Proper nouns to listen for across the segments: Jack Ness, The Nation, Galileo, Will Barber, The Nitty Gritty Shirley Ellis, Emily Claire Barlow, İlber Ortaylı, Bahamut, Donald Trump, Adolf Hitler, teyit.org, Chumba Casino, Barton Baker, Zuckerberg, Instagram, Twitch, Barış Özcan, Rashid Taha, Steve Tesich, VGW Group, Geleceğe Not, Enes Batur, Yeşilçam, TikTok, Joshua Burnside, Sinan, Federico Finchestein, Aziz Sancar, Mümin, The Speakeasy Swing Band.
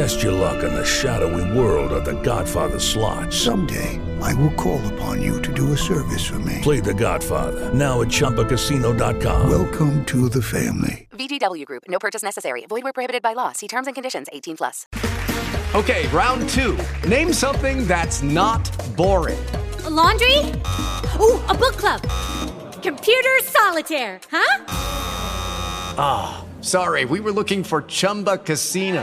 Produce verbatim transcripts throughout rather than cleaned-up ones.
Test your luck in the shadowy world of The Godfather slot. Someday, I will call upon you to do a service for me. Play The Godfather, now at Chumba Casino dot com. Welcome to the family. V G W Group, no purchase necessary. Void where prohibited by law. See terms and conditions, eighteen plus. Okay, round two. Name something that's not boring. A laundry? Ooh, a book club. Computer solitaire, huh? Ah, oh, sorry, we were looking for Chumba Casino.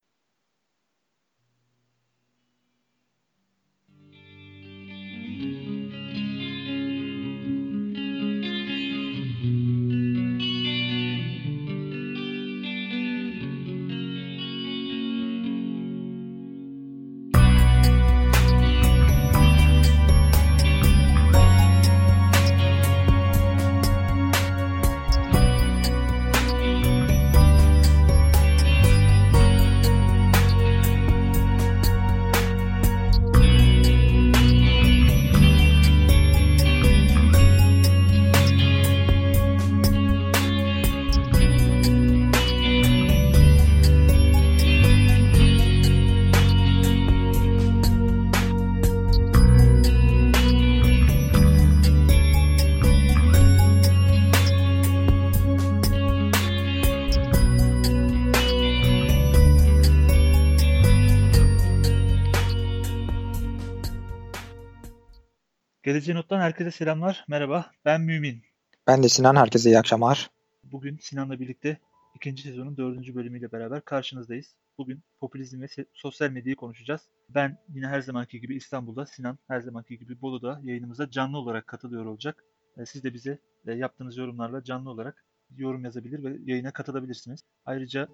Geleceğe Not'tan herkese selamlar. Merhaba. Ben Mümin. Ben de Sinan. Herkese iyi akşamlar. Bugün Sinan'la birlikte ikinci sezonun dördüncü bölümüyle beraber karşınızdayız. Bugün popülizm ve sosyal medyayı konuşacağız. Ben yine her zamanki gibi İstanbul'da, Sinan her zamanki gibi Bolu'da yayınımıza canlı olarak katılıyor olacak. Siz de bize yaptığınız yorumlarla canlı olarak yorum yazabilir ve yayına katılabilirsiniz. Ayrıca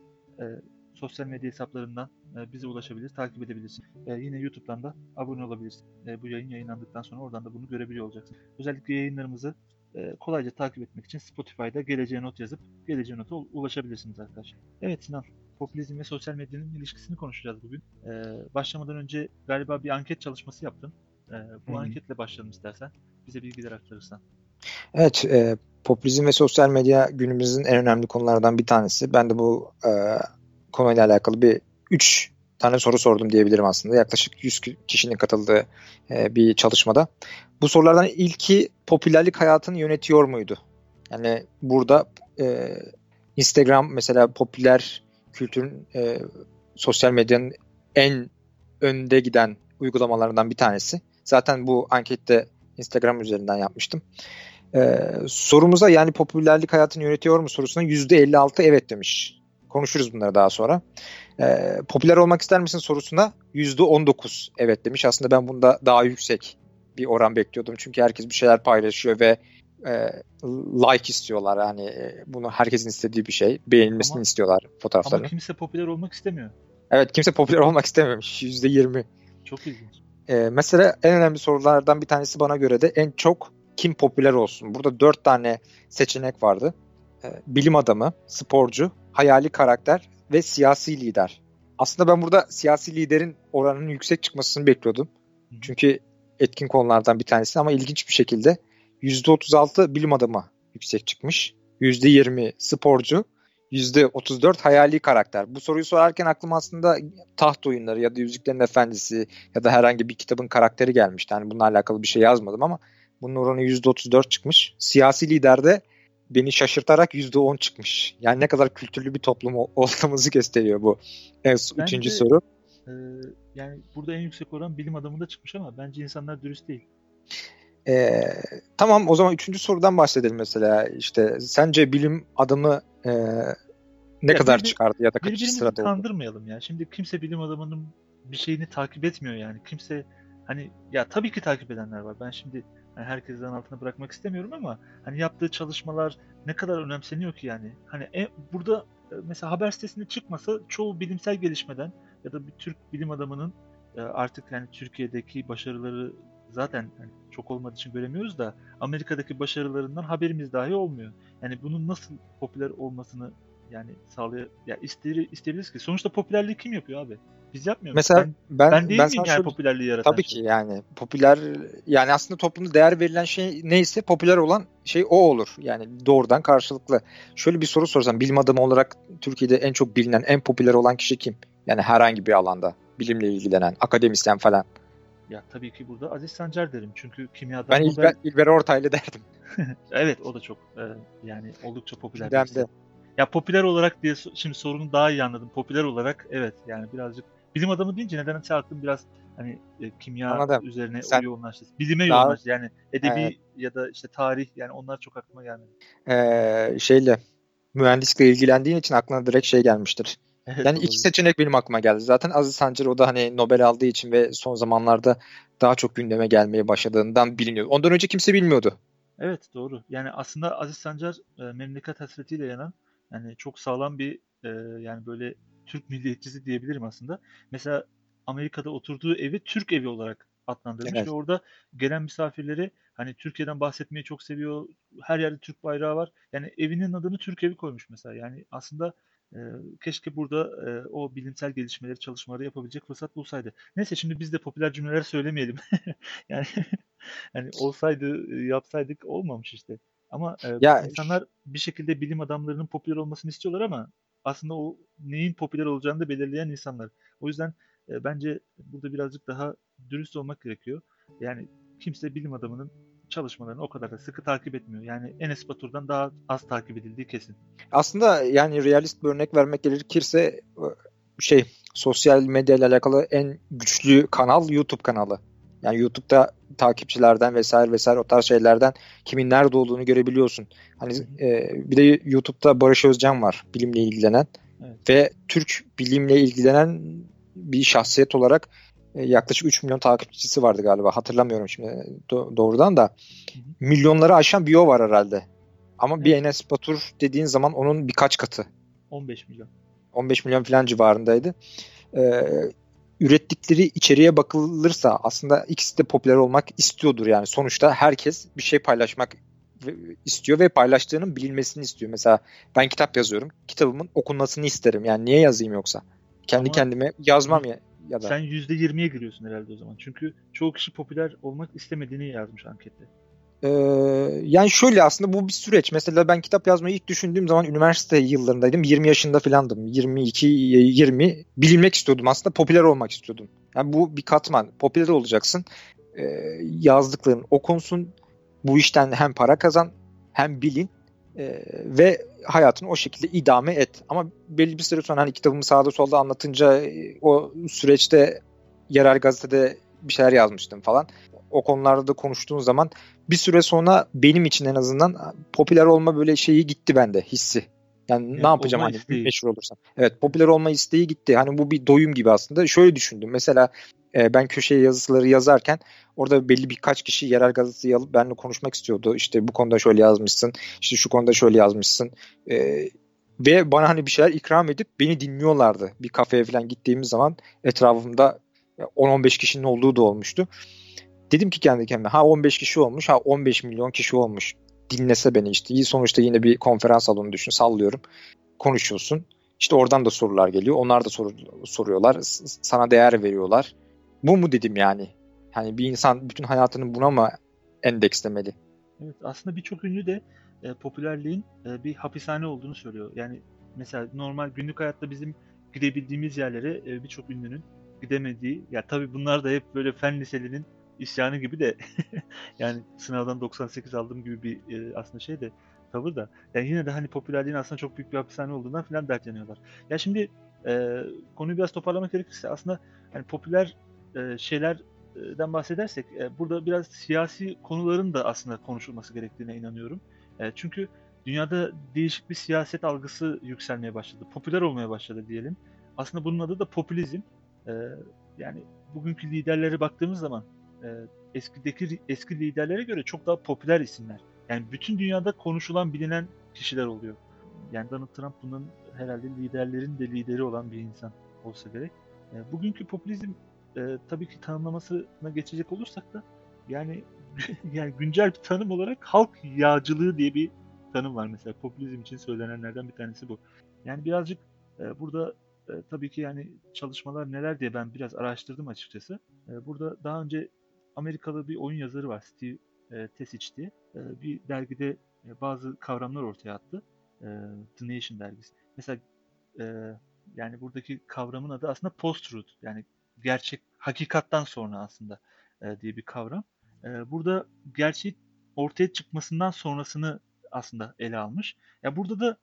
sosyal medya hesaplarından bize ulaşabilir, takip edebilirsin. Ee, yine YouTube'dan da abone olabilirsin. Ee, bu yayın yayınlandıktan sonra oradan da bunu görebiliyor olacaksın. Özellikle yayınlarımızı e, kolayca takip etmek için Spotify'da Geleceğe Not yazıp Geleceğe Not'a ulaşabilirsiniz arkadaşlar. Evet Sinan, popülizm ve sosyal medyanın ilişkisini konuşacağız bugün. Ee, başlamadan önce galiba bir anket çalışması yaptın. Ee, bu hmm. anketle başlayalım istersen. Bize bilgiler aktarırsan. Evet, e, popülizm ve sosyal medya günümüzün en önemli konulardan bir tanesi. Ben de bu e, konuyla alakalı bir üç tane soru sordum diyebilirim aslında. Yaklaşık yüz kişinin katıldığı e, bir çalışmada. Bu sorulardan ilki popülerlik hayatını yönetiyor muydu? Yani burada e, Instagram mesela popüler kültürün, e, sosyal medyanın en önde giden uygulamalarından bir tanesi. Zaten bu ankette Instagram üzerinden yapmıştım. E, sorumuza yani popülerlik hayatını yönetiyor mu sorusuna yüzde elli altı evet demiş. Konuşuruz bunları daha sonra. Ee, popüler olmak ister misin sorusuna yüzde on dokuz evet demiş. Aslında ben bunda daha yüksek bir oran bekliyordum. Çünkü herkes bir şeyler paylaşıyor ve e, like istiyorlar. Yani bunu herkesin istediği bir şey. Beğenilmesini ama, istiyorlar fotoğraflarını. Ama kimse popüler olmak istemiyor. Evet, kimse popüler olmak istememiş. yüzde yirmi. Çok ilginç. Ee, mesela en önemli sorulardan bir tanesi bana göre de en çok kim popüler olsun? Burada dört tane seçenek vardı. Ee, bilim adamı, sporcu, hayali karakter ve siyasi lider. Aslında ben burada siyasi liderin oranının yüksek çıkmasını bekliyordum. Çünkü etkin konulardan bir tanesi ama ilginç bir şekilde yüzde otuz altı bilim adamı yüksek çıkmış. yüzde yirmi sporcu, yüzde otuz dört hayali karakter. Bu soruyu sorarken aklıma aslında Taht Oyunları ya da Yüzüklerin Efendisi ya da herhangi bir kitabın karakteri gelmişti. Yani bununla alakalı bir şey yazmadım ama bunun oranı yüzde otuz dört çıkmış. Siyasi lider de beni şaşırtarak yüzde on çıkmış. Yani ne kadar kültürlü bir toplum olduğumuzu gösteriyor bu. Evet, bence, üçüncü soru. E, yani burada en yüksek oran bilim adamında çıkmış ama bence insanlar dürüst değil. E, tamam, o zaman üçüncü sorudan bahsedelim mesela. İşte sence bilim adamı e, ne ya kadar bir, çıkardı ya da kaçıncı sırada oldu? Kandırmayalım ya. Şimdi kimse bilim adamının bir şeyini takip etmiyor yani. Kimse hani ya tabii ki takip edenler var. Ben şimdi yani herkesin altına bırakmak istemiyorum ama hani yaptığı çalışmalar ne kadar önemseniyor ki yani. Hani e, burada e, mesela haber sitesinde çıkmasa çoğu bilimsel gelişmeden ya da bir Türk bilim adamının e, artık yani Türkiye'deki başarıları zaten yani çok olmadığı için göremiyoruz da Amerika'daki başarılarından haberimiz dahi olmuyor. Yani bunun nasıl popüler olmasını yani sağlay ya isteri isteyebiliriz ki. Sonuçta popülerliği kim yapıyor abi? Biz yapmıyoruz. Mesela ben ben, ben değil ben miyim yani popülerliği yaratan? Tabii şey. Ki yani popüler yani aslında toplumda değer verilen şey neyse popüler olan şey o olur. Yani doğrudan karşılıklı. Şöyle bir soru sorsam bilim adamı olarak Türkiye'de en çok bilinen, en popüler olan kişi kim? Yani herhangi bir alanda bilimle ilgilenen, akademisyen falan. Ya tabii ki burada Aziz Sancar derim çünkü kimyadan... Ben İlber, İlber Ortaylı derdim. Evet o da çok e, yani oldukça popüler bir şey. Ya popüler olarak diye şimdi sorunu daha iyi anladım. Popüler olarak evet yani birazcık bilim adamı deyince nedense aklım biraz hani e, kimya anladım. Üzerine sen... yoğunlaştı. Bilime daha... yoğunlaştı yani edebi evet. Ya da işte tarih yani onlar çok aklıma gelmedi. Ee, şeyle mühendislikle ilgilendiğin için aklına direkt şey gelmiştir. Evet, yani iki seçenek benim aklıma geldi. Zaten Aziz Sancar o da hani Nobel aldığı için ve son zamanlarda daha çok gündeme gelmeye başladığından biliniyor. Ondan önce kimse bilmiyordu. Evet doğru. Yani aslında Aziz Sancar e, memleket hasretiyle yanan yani çok sağlam bir e, yani böyle Türk milliyetçisi diyebilirim aslında. Mesela Amerika'da oturduğu evi Türk evi olarak adlandırmış evet. Ve orada gelen misafirleri hani Türkiye'den bahsetmeyi çok seviyor. Her yerde Türk bayrağı var. Yani evinin adını Türk evi koymuş mesela. Yani aslında Ee, keşke burada e, o bilimsel gelişmeleri, çalışmaları yapabilecek fırsat bulsaydı. Neyse şimdi biz de popüler cümleler söylemeyelim. yani, yani olsaydı, yapsaydık olmamış işte. Ama e, ya, insanlar bir şekilde bilim adamlarının popüler olmasını istiyorlar ama aslında o neyin popüler olacağını da belirleyen insanlar. O yüzden e, bence burada birazcık daha dürüst olmak gerekiyor. Yani kimse bilim adamının çalışmalarını o kadar da sıkı takip etmiyor. Yani Enes Batur'dan daha az takip edildiği kesin. Aslında yani realist bir örnek vermek gerekirse şey sosyal medyayla alakalı en güçlü kanal YouTube kanalı. Yani YouTube'da takipçilerden vesaire vesaire o tarz şeylerden kimin nerede olduğunu görebiliyorsun. Hani e, bir de YouTube'da Barış Özcan var bilimle ilgilenen evet. Ve Türk bilimle ilgilenen bir şahsiyet olarak yaklaşık üç milyon takipçisi vardı galiba. Hatırlamıyorum şimdi doğrudan da. Milyonları aşan bir o var herhalde. Ama evet. Bir Enes Batur dediğin zaman onun birkaç katı. on beş milyon. on beş milyon falan civarındaydı. Ee, ürettikleri içeriğe bakılırsa aslında ikisi de popüler olmak istiyordur yani. Sonuçta herkes bir şey paylaşmak istiyor ve paylaştığının bilinmesini istiyor. Mesela ben kitap yazıyorum. Kitabımın okunmasını isterim. Yani niye yazayım yoksa? Kendi Ama... kendime yazmam ya. Ya sen yüzde yirmiye giriyorsun herhalde o zaman. Çünkü çoğu kişi popüler olmak istemediğini yazmış ankette. Ee, yani şöyle aslında bu bir süreç. Mesela ben kitap yazmayı ilk düşündüğüm zaman üniversite yıllarındaydım. yirmi yaşında filandım. yirmi iki yirmi bilinmek istiyordum aslında. Popüler olmak istiyordum. Yani bu bir katman. Popüler olacaksın. Ee, yazdıkların okunsun. Bu işten hem para kazan hem bilin. Ee, ve hayatını o şekilde idame et. Ama belli bir süre sonra hani kitabımı sağda solda anlatınca o süreçte yerel gazetede bir şeyler yazmıştım falan. O konularda da konuştuğun zaman bir süre sonra benim için en azından popüler olma böyle şeyi gitti bende hissi. Yani evet, ne yapacağım hani isteği. Meşhur olursam. Evet popüler olma isteği gitti. Hani bu bir doyum gibi aslında. Şöyle düşündüm mesela e, ben köşeye yazıları yazarken orada belli birkaç kişi yerel gazeteyi alıp benimle konuşmak istiyordu. İşte bu konuda şöyle yazmışsın. İşte şu konuda şöyle yazmışsın. E, ve bana hani bir şeyler ikram edip beni dinliyorlardı. Bir kafeye falan gittiğimiz zaman etrafımda on on beş kişinin olduğu da olmuştu. Dedim ki kendi kendime ha on beş kişi olmuş ha on beş milyon kişi olmuş. Dinlese beni işte. İyi sonuçta yine bir konferans salonu düşün. Sallıyorum. Konuşuyorsun. İşte oradan da sorular geliyor. Onlar da soru, soruyorlar. S- sana değer veriyorlar. Bu mu dedim yani? Hani bir insan bütün hayatını buna mı endekslemeli? Evet. Aslında birçok ünlü de e, popülerliğin e, bir hapishane olduğunu söylüyor. Yani mesela normal günlük hayatta bizim gidebildiğimiz yerlere e, birçok ünlünün gidemediği. Ya tabii bunlar da hep böyle fen liselerinin İsyanı gibi de yani sınavdan doksan sekiz aldığım gibi bir e, aslında şey de tavır da yani yine de hani popülerliğin aslında çok büyük bir hapishane olduğundan filan dertleniyorlar. Ya şimdi e, konuyu biraz toparlamak gerekirse aslında hani popüler e, şeylerden bahsedersek e, burada biraz siyasi konuların da aslında konuşulması gerektiğine inanıyorum. E, çünkü dünyada değişik bir siyaset algısı yükselmeye başladı. Popüler olmaya başladı diyelim. Aslında bunun adı da popülizm. E, yani bugünkü liderlere baktığımız zaman eskideki eski liderlere göre çok daha popüler isimler. Yani bütün dünyada konuşulan, bilinen kişiler oluyor. Yani Donald Trump bunun herhalde liderlerin de lideri olan bir insan olsa gerek. E, bugünkü popülizm e, tabii ki tanımlamasına geçecek olursak da yani yani güncel bir tanım olarak halk yağcılığı diye bir tanım var mesela. Popülizm için söylenenlerden bir tanesi bu. Yani birazcık e, burada e, tabii ki yani çalışmalar neler diye ben biraz araştırdım açıkçası. E, burada daha önce Amerikalı bir oyun yazarı var, Steve e, Tesich diye. E, bir dergide e, bazı kavramlar ortaya attı. E, The Nation dergisi. Mesela e, yani buradaki kavramın adı aslında post-truth. Yani gerçek, hakikattan sonra aslında e, diye bir kavram. E, burada gerçeği ortaya çıkmasından sonrasını aslında ele almış. Ya burada da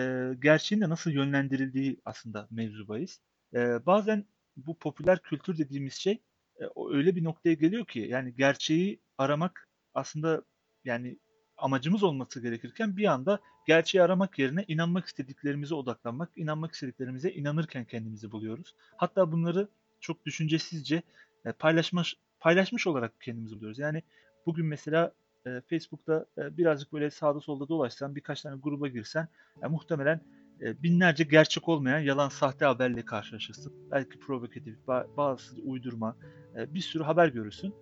e, gerçeğin de nasıl yönlendirildiği aslında mevzu bahis. E, bazen bu popüler kültür dediğimiz şey e, öyle bir noktaya geliyor ki yani gerçeği aramak aslında yani amacımız olması gerekirken bir anda gerçeği aramak yerine inanmak istediklerimize odaklanmak, inanmak istediklerimize inanırken kendimizi buluyoruz. Hatta bunları çok düşüncesizce e, paylaşmış paylaşmış olarak kendimizi buluyoruz. Yani bugün mesela Facebook'ta birazcık böyle sağda solda dolaşsan, birkaç tane gruba girsen yani muhtemelen binlerce gerçek olmayan yalan, sahte haberle karşılaşırsın. Belki provokatif, bazı uydurma, bir sürü haber görürsün.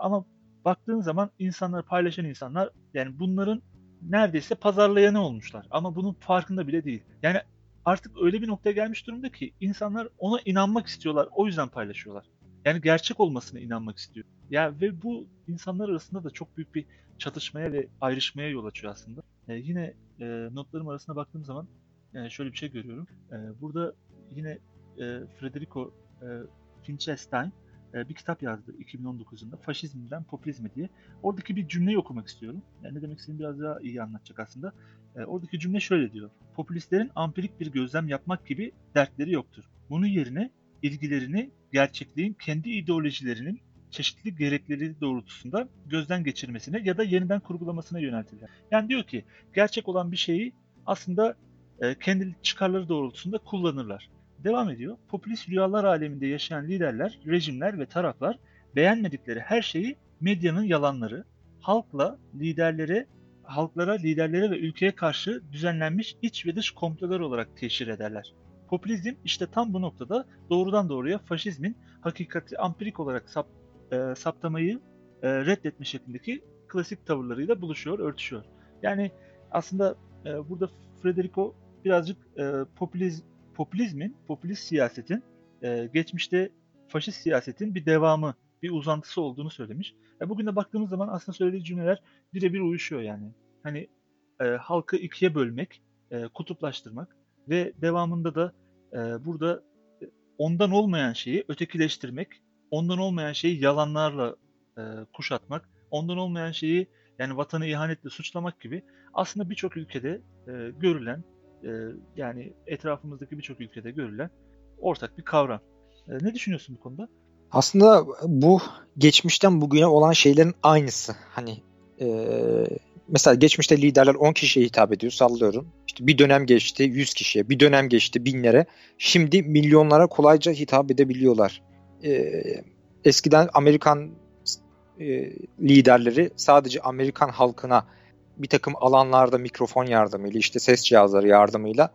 Ama baktığın zaman insanları paylaşan insanlar yani bunların neredeyse pazarlayanı olmuşlar. Ama bunun farkında bile değil. Yani artık öyle bir noktaya gelmiş durumda ki insanlar ona inanmak istiyorlar. O yüzden paylaşıyorlar. Yani gerçek olmasına inanmak istiyor. Ya ve bu insanlar arasında da çok büyük bir çatışmaya ve ayrışmaya yol açıyor aslında. E, yine e, notlarım arasına baktığım zaman e, şöyle bir şey görüyorum. E, burada yine e, Federico e, Finchestein e, bir kitap yazdı iki bin on dokuzunda. Faşizmden popülizme diye. Oradaki bir cümleyi okumak istiyorum. Yani ne demek istediğini biraz daha iyi anlatacak aslında. E, oradaki cümle şöyle diyor. Popülistlerin ampirik bir gözlem yapmak gibi dertleri yoktur. Bunun yerine ilgilerini gerçekliğin kendi ideolojilerinin çeşitli gerekleri doğrultusunda gözden geçirmesine ya da yeniden kurgulamasına yöneltirler. Yani diyor ki gerçek olan bir şeyi aslında e, kendi çıkarları doğrultusunda kullanırlar. Devam ediyor. Popülist rüyalar aleminde yaşayan liderler, rejimler ve taraflar beğenmedikleri her şeyi medyanın yalanları, halkla liderlere, halklara, liderlere ve ülkeye karşı düzenlenmiş iç ve dış komplolar olarak teşhir ederler. Popülizm işte tam bu noktada doğrudan doğruya faşizmin hakikati ampirik olarak sap, e, saptamayı e, reddetme şeklindeki klasik tavırlarıyla buluşuyor, örtüşüyor. Yani aslında e, burada Federico birazcık e, popüliz, popülizmin, popülist siyasetin, e, geçmişte faşist siyasetin bir devamı, bir uzantısı olduğunu söylemiş. E, bugün de baktığımız zaman aslında söylediği cümleler birebir uyuşuyor yani. Hani e, halkı ikiye bölmek, e, kutuplaştırmak ve devamında da burada ondan olmayan şeyi ötekileştirmek, ondan olmayan şeyi yalanlarla e, kuşatmak, ondan olmayan şeyi yani vatanı ihanetle suçlamak gibi aslında birçok ülkede e, görülen e, yani etrafımızdaki birçok ülkede görülen ortak bir kavram. E, ne düşünüyorsun bu konuda? Aslında bu geçmişten bugüne olan şeylerin aynısı. Hani e, mesela geçmişte liderler on kişiye hitap ediyor, sallıyorum. İşte bir dönem geçti yüz kişiye, bir dönem geçti binlere. Şimdi milyonlara kolayca hitap edebiliyorlar. Ee, eskiden Amerikan e, liderleri sadece Amerikan halkına bir takım alanlarda mikrofon yardımıyla, işte ses cihazları yardımıyla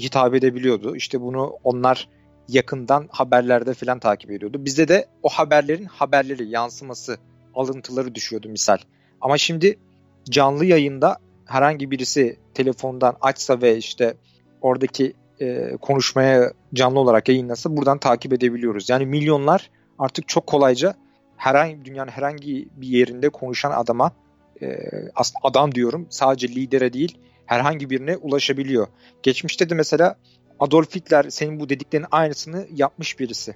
hitap edebiliyordu. İşte bunu onlar yakından haberlerde falan takip ediyordu. Bizde de o haberlerin haberleri, yansıması, alıntıları düşüyordu misal. Ama şimdi canlı yayında herhangi birisi telefondan açsa ve işte oradaki e, konuşmaya canlı olarak yayınlasa buradan takip edebiliyoruz. Yani milyonlar artık çok kolayca herhangi dünyanın herhangi bir yerinde konuşan adama, e, aslında adam diyorum sadece lidere değil herhangi birine ulaşabiliyor. Geçmişte de mesela Adolf Hitler senin bu dediklerinin aynısını yapmış birisi.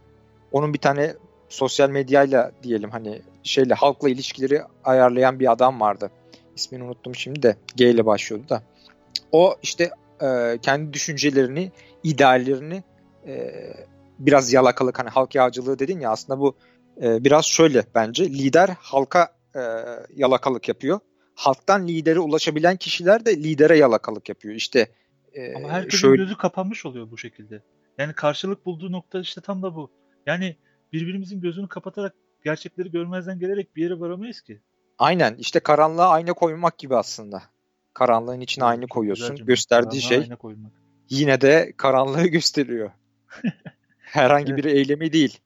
Onun bir tane sosyal medyayla diyelim hani şeyle halkla ilişkileri ayarlayan bir adam vardı. İsmini unuttum şimdi de G ile başlıyordu da. O işte e, kendi düşüncelerini, ideallerini e, biraz yalakalık hani halk yağcılığı dedin ya aslında bu e, biraz şöyle bence lider halka e, yalakalık yapıyor. Halktan lidere ulaşabilen kişiler de lidere yalakalık yapıyor. İşte e, ama herkesin şöyle... gözü kapanmış oluyor bu şekilde. Yani karşılık bulduğu nokta işte tam da bu. Yani birbirimizin gözünü kapatarak gerçekleri görmezden gelerek bir yere varamayız ki. Aynen. İşte karanlığa ayna koymak gibi aslında. Karanlığın içine ayna koyuyorsun. Güzel, gösterdiği şey yine de karanlığı gösteriyor. Herhangi evet. bir eylemi değil.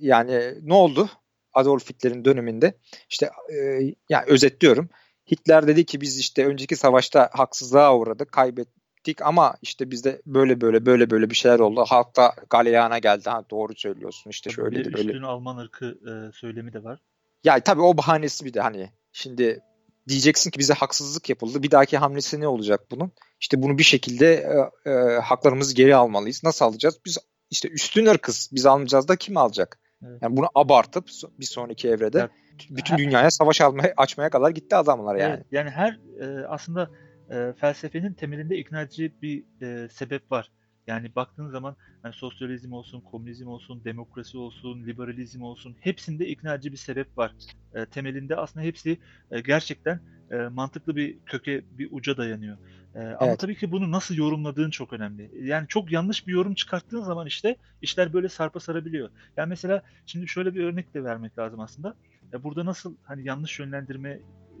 Yani ne oldu? Adolf Hitler'in döneminde işte e, yani özetliyorum. Hitler dedi ki biz işte önceki savaşta haksızlığa uğradık, kaybettik ama işte bizde böyle böyle böyle böyle bir şeyler oldu. Hatta galeyana geldi. Ha, doğru söylüyorsun işte şöyle de böyle. Üstün Alman ırkı e, söylemi de var. Ya tabii o bahanesi bir de hani şimdi diyeceksin ki bize haksızlık yapıldı. Bir dahaki hamlesi ne olacak bunun? İşte bunu bir şekilde e, e, haklarımızı geri almalıyız. Nasıl alacağız? Biz işte üstün ırkız. Biz almayacağız da kim alacak? Evet. Yani bunu abartıp bir sonraki evrede yani, bütün dünyaya savaş almaya, açmaya kadar gitti adamlar yani. Evet, yani her e, aslında e, felsefenin temelinde ikna edici bir e, sebep var. Yani baktığın zaman yani sosyalizm olsun, komünizm olsun, demokrasi olsun, liberalizm olsun hepsinde ikna edici bir sebep var. E, temelinde aslında hepsi e, gerçekten e, mantıklı bir köke, bir uca dayanıyor. E, evet. Ama tabii ki bunu nasıl yorumladığın çok önemli. Yani çok yanlış bir yorum çıkarttığın zaman işte işler böyle sarpa sarabiliyor. Yani mesela şimdi şöyle bir örnek de vermek lazım aslında. E, burada nasıl hani yanlış yönlendirme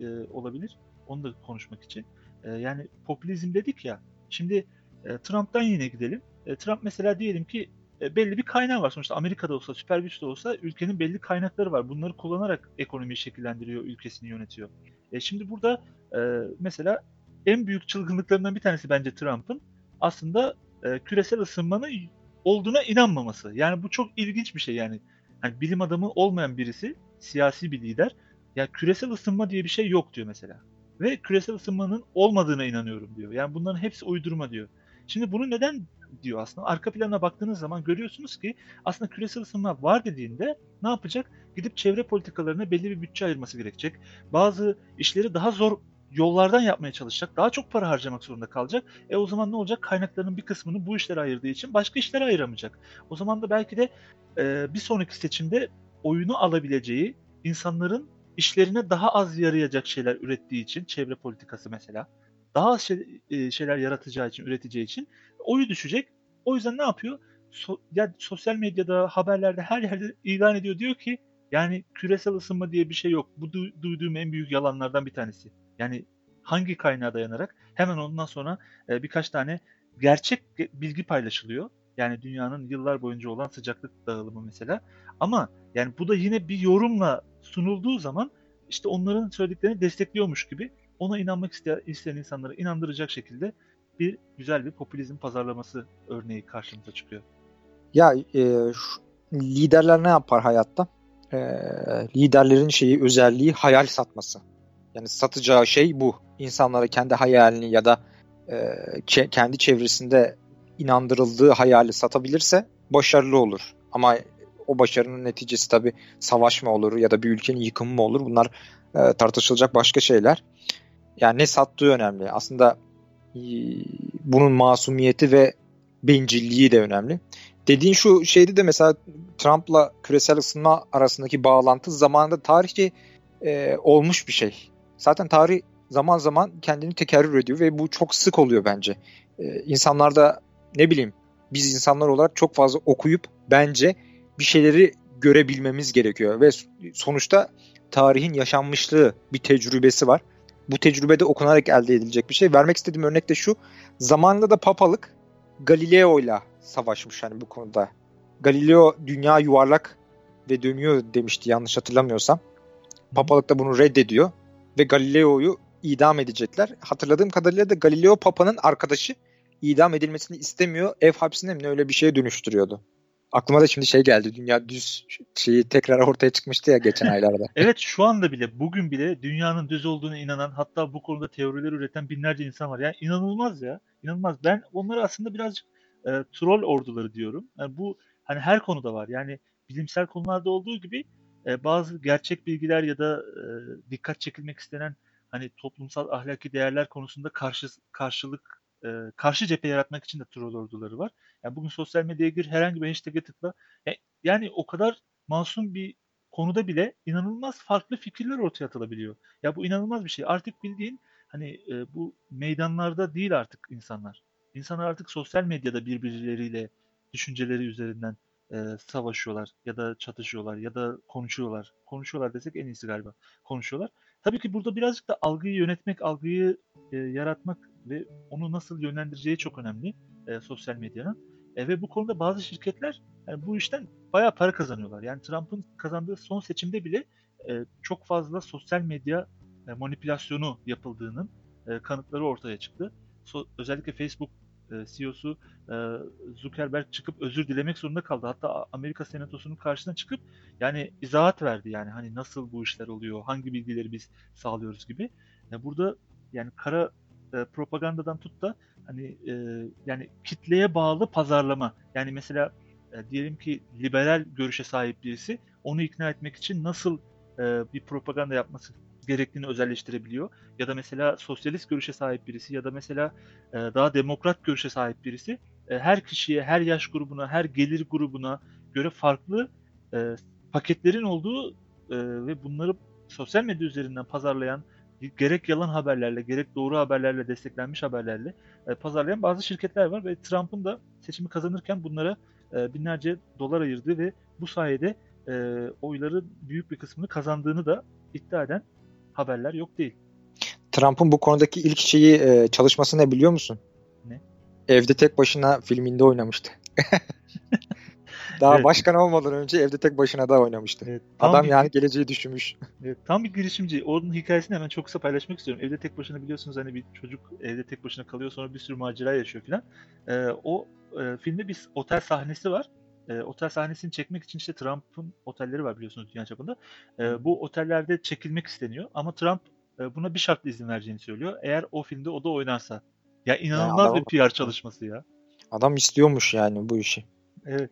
e, olabilir? Onu da konuşmak için. E, yani popülizm dedik ya. Şimdi Trump'tan yine gidelim. Trump mesela diyelim ki belli bir kaynağı var. Sonuçta Amerika'da olsa, süper güçte olsa ülkenin belli kaynakları var. Bunları kullanarak ekonomiyi şekillendiriyor, ülkesini yönetiyor. E şimdi burada mesela en büyük çılgınlıklarından bir tanesi bence Trump'ın aslında küresel ısınmanın olduğuna inanmaması. Yani bu çok ilginç bir şey yani. Yani bilim adamı olmayan birisi, siyasi bir lider, ya küresel ısınma diye bir şey yok diyor mesela. Ve küresel ısınmanın olmadığına inanıyorum diyor. Yani bunların hepsi uydurma diyor. Şimdi bunu neden diyor aslında? Arka planına baktığınız zaman görüyorsunuz ki aslında küresel ısınma var dediğinde ne yapacak? Gidip çevre politikalarına belli bir bütçe ayırması gerekecek. Bazı işleri daha zor yollardan yapmaya çalışacak. Daha çok para harcamak zorunda kalacak. E o zaman ne olacak? Kaynaklarının bir kısmını bu işlere ayırdığı için başka işlere ayıramayacak. O zaman da belki de e, bir sonraki seçimde oyunu alabileceği insanların işlerine daha az yarayacak şeyler ürettiği için çevre politikası mesela. Daha az şey, e, şeyler yaratacağı için, üreteceği için oyu düşecek. O yüzden ne yapıyor? So, ya sosyal medyada, haberlerde her yerde ilan ediyor. Diyor ki yani küresel ısınma diye bir şey yok. Bu du- duyduğum en büyük yalanlardan bir tanesi. Yani hangi kaynağa dayanarak? Hemen ondan sonra e, birkaç tane gerçek bilgi paylaşılıyor. Yani dünyanın yıllar boyunca olan sıcaklık dağılımı mesela. Ama yani bu da yine bir yorumla sunulduğu zaman işte onların söylediklerini destekliyormuş gibi ona inanmak isteyen, isteyen insanları inandıracak şekilde bir güzel bir popülizm pazarlaması örneği karşımıza çıkıyor. Ya e, şu, liderler ne yapar hayatta? E, liderlerin şeyi özelliği hayal satması. Yani satacağı şey bu. İnsanlara kendi hayalini ya da e, kendi çevresinde inandırıldığı hayali satabilirse başarılı olur. Ama o başarının neticesi tabii savaş mı olur ya da bir ülkenin yıkımı mı olur? Bunlar e, tartışılacak başka şeyler. Yani ne sattığı önemli. Aslında e, bunun masumiyeti ve bencilliği de önemli. Dediğin şu şeyde de mesela Trump'la küresel ısınma arasındaki bağlantı zamanında tarihçi e, olmuş bir şey. Zaten tarih zaman zaman kendini tekerrür ediyor ve bu çok sık oluyor bence. E, insanlarda ne bileyim biz insanlar olarak çok fazla okuyup bence bir şeyleri görebilmemiz gerekiyor ve sonuçta tarihin yaşanmışlığı bir tecrübesi var. Bu tecrübede okunarak elde edilecek bir şey. Vermek istediğim örnek de şu. Zamanında da papalık Galileo'yla savaşmış hani bu konuda. Galileo dünya yuvarlak ve dönüyor demişti yanlış hatırlamıyorsam. Papalık da bunu reddediyor ve Galileo'yu idam edecekler. Hatırladığım kadarıyla da Galileo papanın arkadaşı idam edilmesini istemiyor. Ev hapsine mi öyle bir şeye dönüştürüyordu. Aklıma da şimdi şey geldi. Dünya düz şeyi tekrar ortaya çıkmıştı ya geçen aylarda. Evet şu anda bile bugün bile dünyanın düz olduğuna inanan hatta bu konuda teoriler üreten binlerce insan var. Yani inanılmaz ya. İnanılmaz. Ben onları aslında birazcık e, troll orduları diyorum. Yani bu hani her konuda var. Yani bilimsel konularda olduğu gibi e, bazı gerçek bilgiler ya da e, dikkat çekilmek istenen hani toplumsal ahlaki değerler konusunda karşı karşılık karşı cephe yaratmak için de troll orduları var. Yani bugün sosyal medyaya gir herhangi bir hashtag'e tıkla. Yani o kadar masum bir konuda bile inanılmaz farklı fikirler ortaya atılabiliyor. Ya bu inanılmaz bir şey. Artık bildiğin hani bu meydanlarda değil artık insanlar. İnsanlar artık sosyal medyada birbirleriyle düşünceleri üzerinden e, savaşıyorlar ya da çatışıyorlar ya da konuşuyorlar. Konuşuyorlar desek en iyisi galiba. Konuşuyorlar. Tabii ki burada birazcık da algıyı yönetmek, algıyı e, yaratmak ve onu nasıl yönlendireceği çok önemli e, sosyal medyanın. E, ve bu konuda bazı şirketler yani bu işten bayağı para kazanıyorlar. Yani Trump'ın kazandığı son seçimde bile e, çok fazla sosyal medya e, manipülasyonu yapıldığının e, kanıtları ortaya çıktı. So- özellikle Facebook e, C E O'su e, Zuckerberg çıkıp özür dilemek zorunda kaldı. Hatta Amerika Senatosu'nun karşısına çıkıp yani izahat verdi. Yani hani nasıl bu işler oluyor, hangi bilgileri biz sağlıyoruz gibi. E, burada yani kara e, propagandadan tut da hani e, yani kitleye bağlı pazarlama. Yani mesela e, diyelim ki liberal görüşe sahip birisi onu ikna etmek için nasıl e, bir propaganda yapması gerektiğini özelleştirebiliyor. Ya da mesela sosyalist görüşe sahip birisi ya da mesela e, daha demokrat görüşe sahip birisi e, her kişiye, her yaş grubuna, her gelir grubuna göre farklı e, paketlerin olduğu e, ve bunları sosyal medya üzerinden pazarlayan, gerek yalan haberlerle, gerek doğru haberlerle, desteklenmiş haberlerle e, pazarlayan bazı şirketler var ve Trump'ın da seçimi kazanırken bunlara e, binlerce dolar ayırdığı ve bu sayede e, oyların büyük bir kısmını kazandığını da iddia eden haberler yok değil. Trump'ın bu konudaki ilk şeyi e, çalışması ne biliyor musun? Ne? Evde Tek Başına filminde oynamıştı. Daha evet. Başkan olmadan önce Evde Tek Başına da oynamıştı. Evet, adam bir, yani geleceği düşünmüş. Evet, tam bir girişimci. Onun hikayesini hemen çok kısa paylaşmak istiyorum. Evde Tek Başına biliyorsunuz hani bir çocuk evde tek başına kalıyor, sonra bir sürü macera yaşıyor filan. Ee, o e, filmde bir otel sahnesi var. E, otel sahnesini çekmek için işte Trump'ın otelleri var biliyorsunuz dünya çapında. E, bu otellerde çekilmek isteniyor ama Trump e, buna bir şartla izin vereceğini söylüyor. Eğer o filmde o da oynarsa. Ya inanılmaz ya, adam, bir P R çalışması ya. Adam istiyormuş yani bu işi. Evet.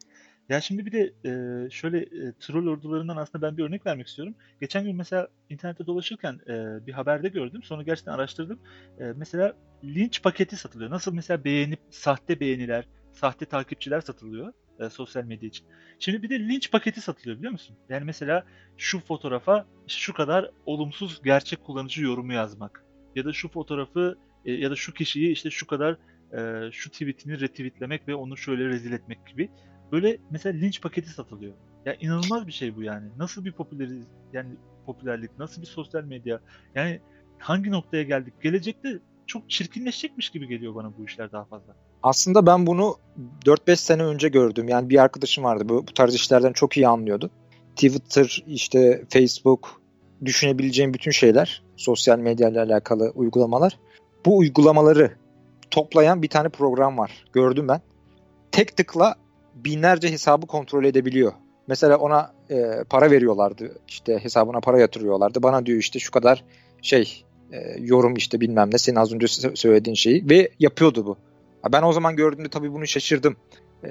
Ya şimdi bir de e, şöyle e, troll ordularından aslında ben bir örnek vermek istiyorum. Geçen gün mesela internette dolaşırken e, bir haberde gördüm. Sonra gerçekten araştırdım. E, mesela linç paketi satılıyor. Nasıl mesela beğenip sahte beğeniler, sahte takipçiler satılıyor e, sosyal medya için. Şimdi bir de linç paketi satılıyor biliyor musun? Yani mesela şu fotoğrafa şu kadar olumsuz gerçek kullanıcı yorumu yazmak. Ya da şu fotoğrafı e, ya da şu kişiyi işte şu kadar e, şu tweetini retweetlemek ve onu şöyle rezil etmek gibi. Böyle mesela linç paketi satılıyor. Ya inanılmaz bir şey bu yani. Nasıl bir popüleriz yani popülerlik, nasıl bir sosyal medya? Yani hangi noktaya geldik? Gelecekte çok çirkinleşecekmiş gibi geliyor bana bu işler daha fazla. Aslında ben bunu dört beş sene önce gördüm. Yani bir arkadaşım vardı. Bu, bu tarz işlerden çok iyi anlıyordu. Twitter, işte Facebook, düşünebileceğim bütün şeyler, sosyal medyayla alakalı uygulamalar. Bu uygulamaları toplayan bir tane program var. Gördüm ben. Tek tıkla binlerce hesabı kontrol edebiliyor. Mesela ona e, para veriyorlardı. İşte hesabına para yatırıyorlardı. Bana diyor işte şu kadar şey e, yorum işte bilmem ne. Senin az önce söylediğin şeyi. Ve yapıyordu bu. Ben o zaman gördüğümde tabii bunu şaşırdım. E,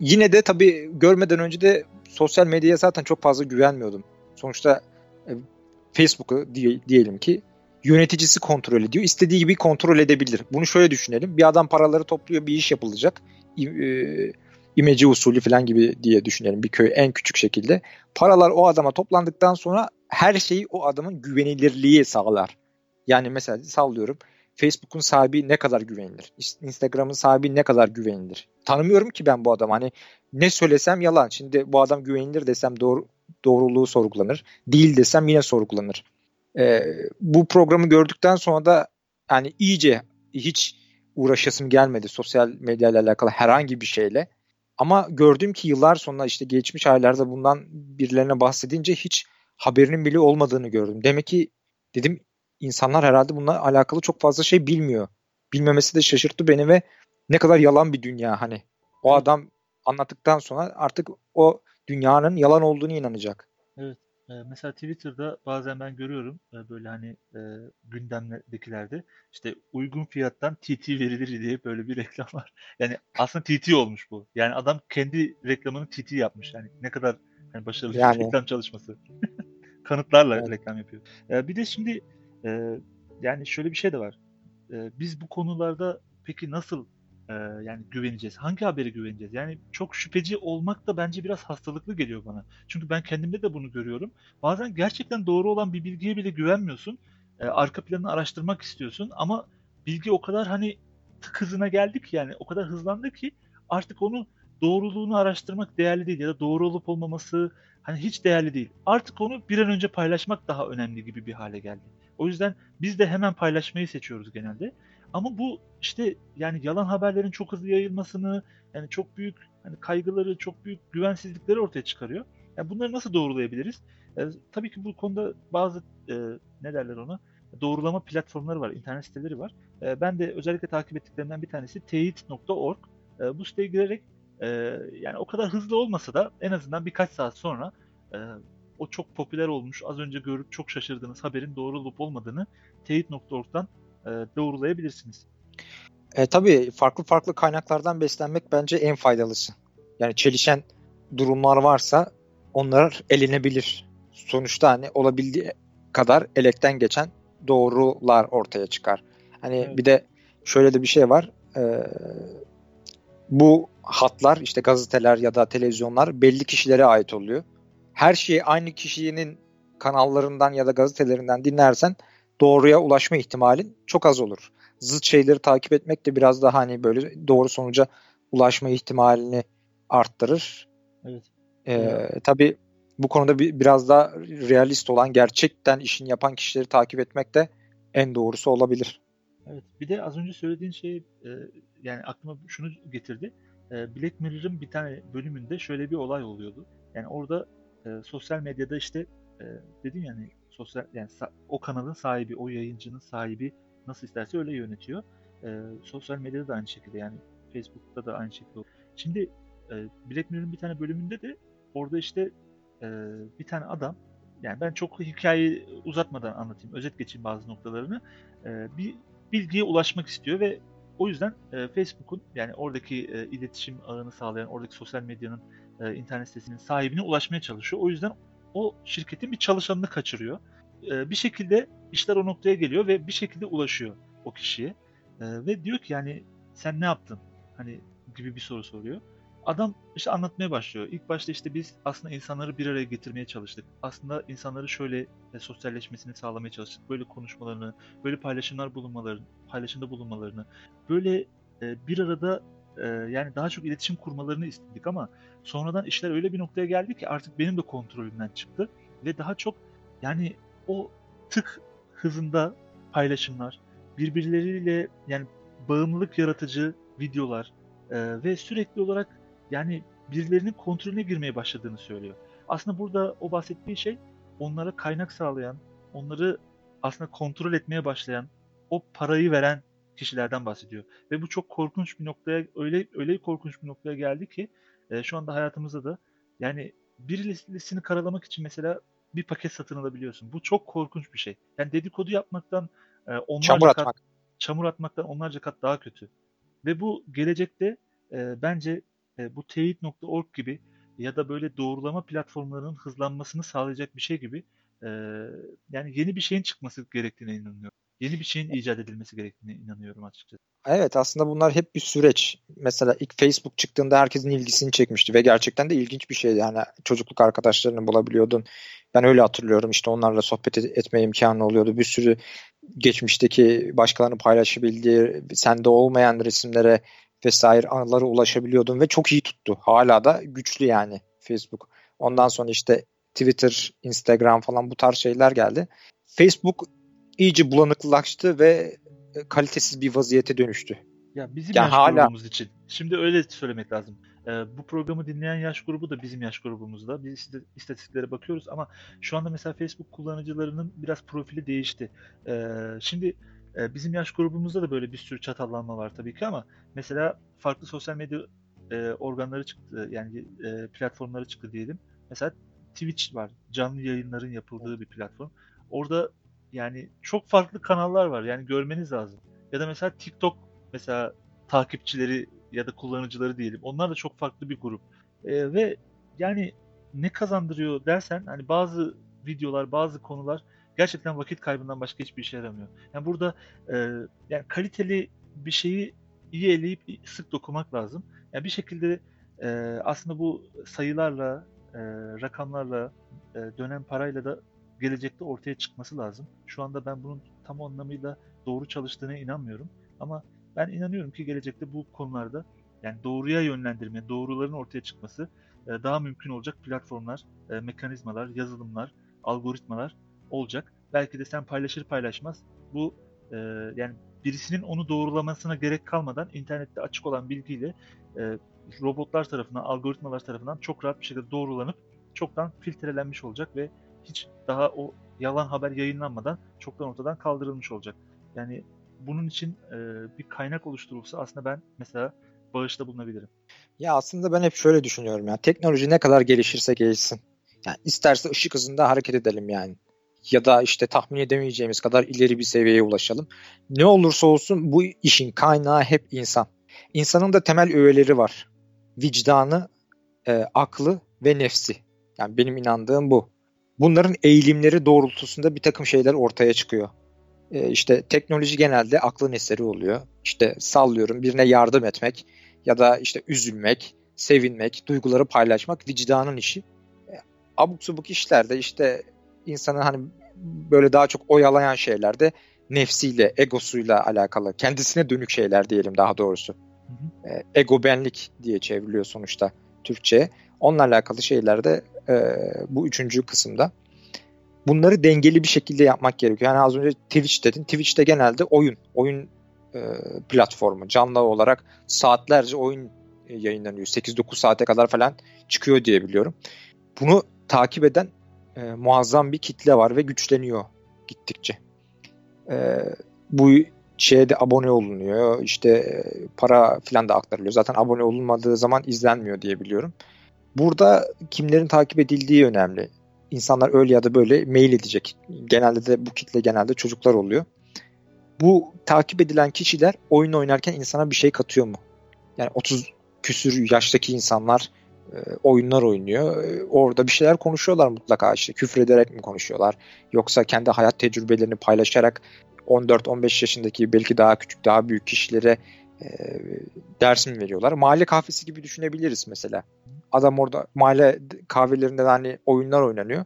yine de tabii görmeden önce de sosyal medyaya zaten çok fazla güvenmiyordum. Sonuçta e, Facebook'u diye, diyelim ki yöneticisi kontrol ediyor. İstediği gibi kontrol edebilir. Bunu şöyle düşünelim. Bir adam paraları topluyor. Bir iş yapılacak. İmece usulü falan gibi diye düşünelim bir köy en küçük şekilde. Paralar o adama toplandıktan sonra her şeyi o adamın güvenilirliği sağlar. Yani mesela sallıyorum Facebook'un sahibi ne kadar güvenilir? Instagram'ın sahibi ne kadar güvenilir? Tanımıyorum ki ben bu adamı. Hani ne söylesem yalan. Şimdi bu adam güvenilir desem doğru, doğruluğu sorgulanır. Değil desem yine sorgulanır. Ee, bu programı gördükten sonra da yani iyice hiç uğraşasım gelmedi sosyal medyayla alakalı herhangi bir şeyle. Ama gördüm ki yıllar sonra işte geçmiş aylarda bundan birilerine bahsedince hiç haberinin bile olmadığını gördüm. Demek ki dedim insanlar herhalde bununla alakalı çok fazla şey bilmiyor. Bilmemesi de şaşırttı beni ve ne kadar yalan bir dünya hani. O evet. Adam anlattıktan sonra artık o dünyanın yalan olduğunu inanacak. Evet. Mesela Twitter'da bazen ben görüyorum böyle hani e, gündemdekilerde işte uygun fiyattan T T verilir diye böyle bir reklam var. Yani aslında T T olmuş bu. Yani adam kendi reklamını T T yapmış. Yani ne kadar yani başarılı bir yani. Reklam çalışması. Kanıtlarla evet. Reklam yapıyor. E, bir de şimdi e, yani şöyle bir şey de var. E, biz bu konularda peki nasıl e, yani güveneceğiz? Hangi habere güveneceğiz? Yani çok şüpheci olmak da bence biraz hastalıklı geliyor bana. Çünkü ben kendimde de bunu görüyorum. Bazen gerçekten doğru olan bir bilgiye bile güvenmiyorsun. E, arka planını araştırmak istiyorsun ama bilgi o kadar hani tık hızına geldi ki yani o kadar hızlandı ki artık onu doğruluğunu araştırmak değerli değil ya da doğru olup olmaması hani hiç değerli değil. Artık onu bir an önce paylaşmak daha önemli gibi bir hale geldi. O yüzden biz de hemen paylaşmayı seçiyoruz genelde. Ama bu işte yani yalan haberlerin çok hızlı yayılmasını, yani çok büyük hani kaygıları, çok büyük güvensizlikleri ortaya çıkarıyor. Yani bunları nasıl doğrulayabiliriz? Yani tabii ki bu konuda bazı e, ne derler ona? Doğrulama platformları var, internet siteleri var. E, ben de özellikle takip ettiklerimden bir tanesi teyit nokta org. E, bu siteye girerek e, yani o kadar hızlı olmasa da en azından birkaç saat sonra e, o çok popüler olmuş, az önce görüp çok şaşırdığınız haberin doğru olup olmadığını teyit nokta org'dan e, doğrulayabilirsiniz. E, tabii farklı farklı kaynaklardan beslenmek bence en faydalısı. Yani çelişen durumlar varsa onlar elenebilir. Sonuçta hani olabildiği kadar elekten geçen doğrular ortaya çıkar. Hani evet. Bir de şöyle de bir şey var. E, bu hatlar işte gazeteler ya da televizyonlar belli kişilere ait oluyor. Her şeyi aynı kişinin kanallarından ya da gazetelerinden dinlersen doğruya ulaşma ihtimalin çok az olur. Zıt şeyleri takip etmek de biraz daha hani böyle doğru sonuca ulaşma ihtimalini arttırır. Evet. Ee, evet. Tabii bu konuda bir, biraz daha realist olan, gerçekten işini yapan kişileri takip etmek de en doğrusu olabilir. Evet. Bir de az önce söylediğin şey e, yani aklıma şunu getirdi. E, Black Mirror'ın bir tane bölümünde şöyle bir olay oluyordu. Yani orada e, sosyal medyada işte e, dedin yani sosyal yani sa- o kanalın sahibi, o yayıncının sahibi nasıl isterse öyle yönetiyor. E, sosyal medyada da aynı şekilde yani Facebook'ta da aynı şekilde. Şimdi e, Black Mirror'ın bir tane bölümünde de orada işte e, bir tane adam, yani ben çok hikayeyi uzatmadan anlatayım, özet geçeyim bazı noktalarını. E, bir bilgiye ulaşmak istiyor ve o yüzden e, Facebook'un yani oradaki e, iletişim ağını sağlayan, oradaki sosyal medyanın e, internet sitesinin sahibine ulaşmaya çalışıyor. O yüzden o şirketin bir çalışanını kaçırıyor. E, bir şekilde işler o noktaya geliyor ve bir şekilde ulaşıyor o kişiye. E, ve diyor ki yani sen ne yaptın? Hani gibi bir soru soruyor. Adam işte anlatmaya başlıyor. İlk başta işte biz aslında insanları bir araya getirmeye çalıştık. Aslında insanları şöyle e, sosyalleşmesini sağlamaya çalıştık. Böyle konuşmalarını, böyle paylaşımlar bulunmalarını, paylaşımda bulunmalarını, böyle e, bir arada e, yani daha çok iletişim kurmalarını istedik ama sonradan işler öyle bir noktaya geldi ki artık benim de kontrolümden çıktı ve daha çok yani o tık hızında paylaşımlar, birbirleriyle yani bağımlılık yaratıcı videolar e, ve sürekli olarak yani birilerinin kontrolüne girmeye başladığını söylüyor. Aslında burada o bahsettiği şey onlara kaynak sağlayan, onları aslında kontrol etmeye başlayan, o parayı veren kişilerden bahsediyor. Ve bu çok korkunç bir noktaya, öyle öyle korkunç bir noktaya geldi ki e, şu anda hayatımızda da yani birisini karalamak için mesela bir paket satın alabiliyorsun. Bu çok korkunç bir şey. Yani dedikodu yapmaktan e, onlarca çamur kat, atmak. çamur atmaktan onlarca kat daha kötü. Ve bu gelecekte e, bence E, bu teyit nokta org gibi ya da böyle doğrulama platformlarının hızlanmasını sağlayacak bir şey gibi e, yani yeni bir şeyin çıkması gerektiğine inanıyorum. Yeni bir şeyin icat edilmesi gerektiğine inanıyorum açıkçası. Evet, aslında bunlar hep bir süreç. Mesela ilk Facebook çıktığında herkesin ilgisini çekmişti ve gerçekten de ilginç bir şeydi. Yani çocukluk arkadaşlarını bulabiliyordun. Ben öyle hatırlıyorum, işte onlarla sohbet etme imkanı oluyordu. Bir sürü geçmişteki başkalarının paylaşabildiği, sende olmayan resimlere vesaire anılara ulaşabiliyordum ve çok iyi tuttu. Hala da güçlü yani Facebook. Ondan sonra işte Twitter, Instagram falan bu tarz şeyler geldi. Facebook iyice bulanıklaştı ve kalitesiz bir vaziyete dönüştü. Ya bizim yani yaş hala... grubumuz için. Şimdi öyle söylemek lazım. Ee, bu programı dinleyen yaş grubu da bizim yaş grubumuzda. Biz istatistiklere bakıyoruz ama şu anda mesela Facebook kullanıcılarının biraz profili değişti. Ee, şimdi Bizim yaş grubumuzda da böyle bir sürü çatallanma var tabii ki ama mesela farklı sosyal medya e, organları çıktı, yani e, platformları çıktı diyelim. Mesela Twitch var, canlı yayınların yapıldığı bir platform. Orada yani çok farklı kanallar var, yani görmeniz lazım. Ya da mesela TikTok, mesela takipçileri ya da kullanıcıları diyelim. Onlar da çok farklı bir grup e, ve yani ne kazandırıyor dersen hani bazı videolar, bazı konular gerçekten vakit kaybından başka hiçbir işe yaramıyor. Yani burada e, yani kaliteli bir şeyi iyi eleyip sık dokumak lazım. Yani bir şekilde e, aslında bu sayılarla, e, rakamlarla, e, dönen parayla da gelecekte ortaya çıkması lazım. Şu anda ben bunun tam anlamıyla doğru çalıştığına inanmıyorum. Ama ben inanıyorum ki gelecekte bu konularda yani doğruya yönlendirme, doğruların ortaya çıkması daha mümkün olacak platformlar, mekanizmalar, yazılımlar, algoritmalar olacak. Belki de sen paylaşır paylaşmaz bu yani birisinin onu doğrulamasına gerek kalmadan internette açık olan bilgiyle robotlar tarafından, algoritmalar tarafından çok rahat bir şekilde doğrulanıp çoktan filtrelenmiş olacak ve hiç daha o yalan haber yayınlanmadan çoktan ortadan kaldırılmış olacak. Yani bunun için e, bir kaynak oluşturulsa aslında ben mesela bağışta bulunabilirim. Ya aslında ben hep şöyle düşünüyorum ya. Teknoloji ne kadar gelişirse gelişsin. Yani isterse ışık hızında hareket edelim yani. Ya da işte tahmin edemeyeceğimiz kadar ileri bir seviyeye ulaşalım. Ne olursa olsun bu işin kaynağı hep insan. İnsanın da temel öğeleri var. Vicdanı, e, aklı ve nefsi. Yani benim inandığım bu. Bunların eğilimleri doğrultusunda bir takım şeyler ortaya çıkıyor. Ee, işte teknoloji genelde aklın eseri oluyor. İşte sallıyorum birine yardım etmek ya da işte üzülmek, sevinmek, duyguları paylaşmak vicdanın işi. E, abuk subuk işlerde işte insanın hani böyle daha çok oyalayan şeylerde nefsiyle, egosuyla alakalı, kendisine dönük şeyler diyelim daha doğrusu. Hı hı. E, ego benlik diye çevriliyor sonuçta Türkçe'ye. Onunla alakalı şeylerde e, bu üçüncü kısımda. Bunları dengeli bir şekilde yapmak gerekiyor. Yani az önce Twitch dedin. Twitch'te genelde oyun, oyun e, platformu canlı olarak saatlerce oyun e, yayınlanıyor. sekiz dokuz saate kadar falan çıkıyor diye biliyorum. Bunu takip eden e, muazzam bir kitle var ve güçleniyor gittikçe. E, bu şeye de abone olunuyor. İşte e, para falan da aktarılıyor. Zaten abone olunmadığı zaman izlenmiyor diye biliyorum. Burada kimlerin takip edildiği önemli. İnsanlar öyle ya da böyle mail edecek. Genelde de bu kitle genelde çocuklar oluyor. Bu takip edilen kişiler oyun oynarken insana bir şey katıyor mu? Yani otuz küsür yaştaki insanlar e, oyunlar oynuyor. E, orada bir şeyler konuşuyorlar mutlaka. İşte küfrederek mi konuşuyorlar? Yoksa kendi hayat tecrübelerini paylaşarak on dört on beş yaşındaki belki daha küçük daha büyük kişilere e, ders mi veriyorlar? Mahalle kahvesi gibi düşünebiliriz mesela. Adam orada mahalle kahvelerinde hani oyunlar oynanıyor.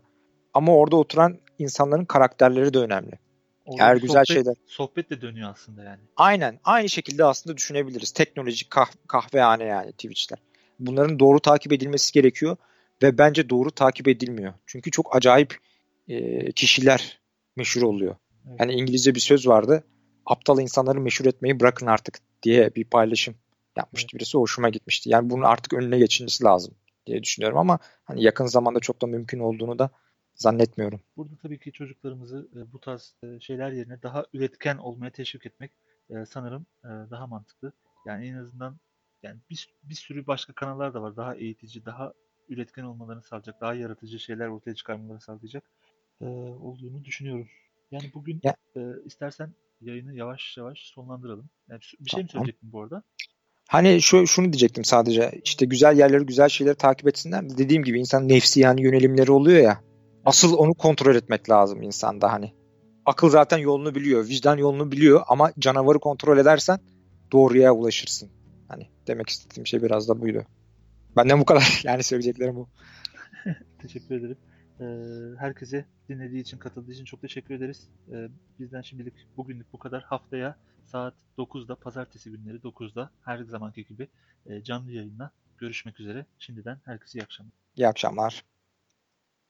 Ama orada oturan insanların karakterleri de önemli. Orada eğer güzel sohbet, şeyler. Sohbet de dönüyor aslında yani. Aynen. Aynı şekilde aslında düşünebiliriz. Teknolojik kah- kahvehane yani Twitch'ler. Bunların doğru takip edilmesi gerekiyor. Ve bence doğru takip edilmiyor. Çünkü çok acayip e, kişiler meşhur oluyor. Evet. Yani İngilizce bir söz vardı. Aptal insanları meşhur etmeyi bırakın artık diye bir paylaşım yapmıştı birisi, hoşuma gitmişti. Yani bunun artık önüne geçilmesi lazım diye düşünüyorum ama hani yakın zamanda çok da mümkün olduğunu da zannetmiyorum. Burada tabii ki çocuklarımızı bu tarz şeyler yerine daha üretken olmaya teşvik etmek sanırım daha mantıklı. Yani en azından yani bir, bir sürü başka kanallar da var. Daha eğitici, daha üretken olmalarını sağlayacak, daha yaratıcı şeyler ortaya çıkarmalarını sağlayacak olduğunu düşünüyorum. Yani bugün ya. istersen yayını yavaş yavaş sonlandıralım. Yani bir şey mi söyleyecektin bu arada? Hani şu, şunu diyecektim sadece, işte güzel yerleri, güzel şeyleri takip etsinler. Dediğim gibi insanın nefsi yani yönelimleri oluyor ya. Asıl onu kontrol etmek lazım insanda hani. Akıl zaten yolunu biliyor, vicdan yolunu biliyor ama canavarı kontrol edersen doğruya ulaşırsın. Hani demek istediğim şey biraz da buydu. Benden bu kadar yani söyleyeceklerim bu. Teşekkür ederim. Ee, herkese dinlediği için, katıldığı için çok teşekkür ederiz. Ee, bizden şimdilik bugünlük bu kadar. Haftaya saat dokuzda, pazartesi günleri dokuzda her zamanki gibi canlı yayınla görüşmek üzere. Şimdiden herkese iyi akşamlar. İyi akşamlar.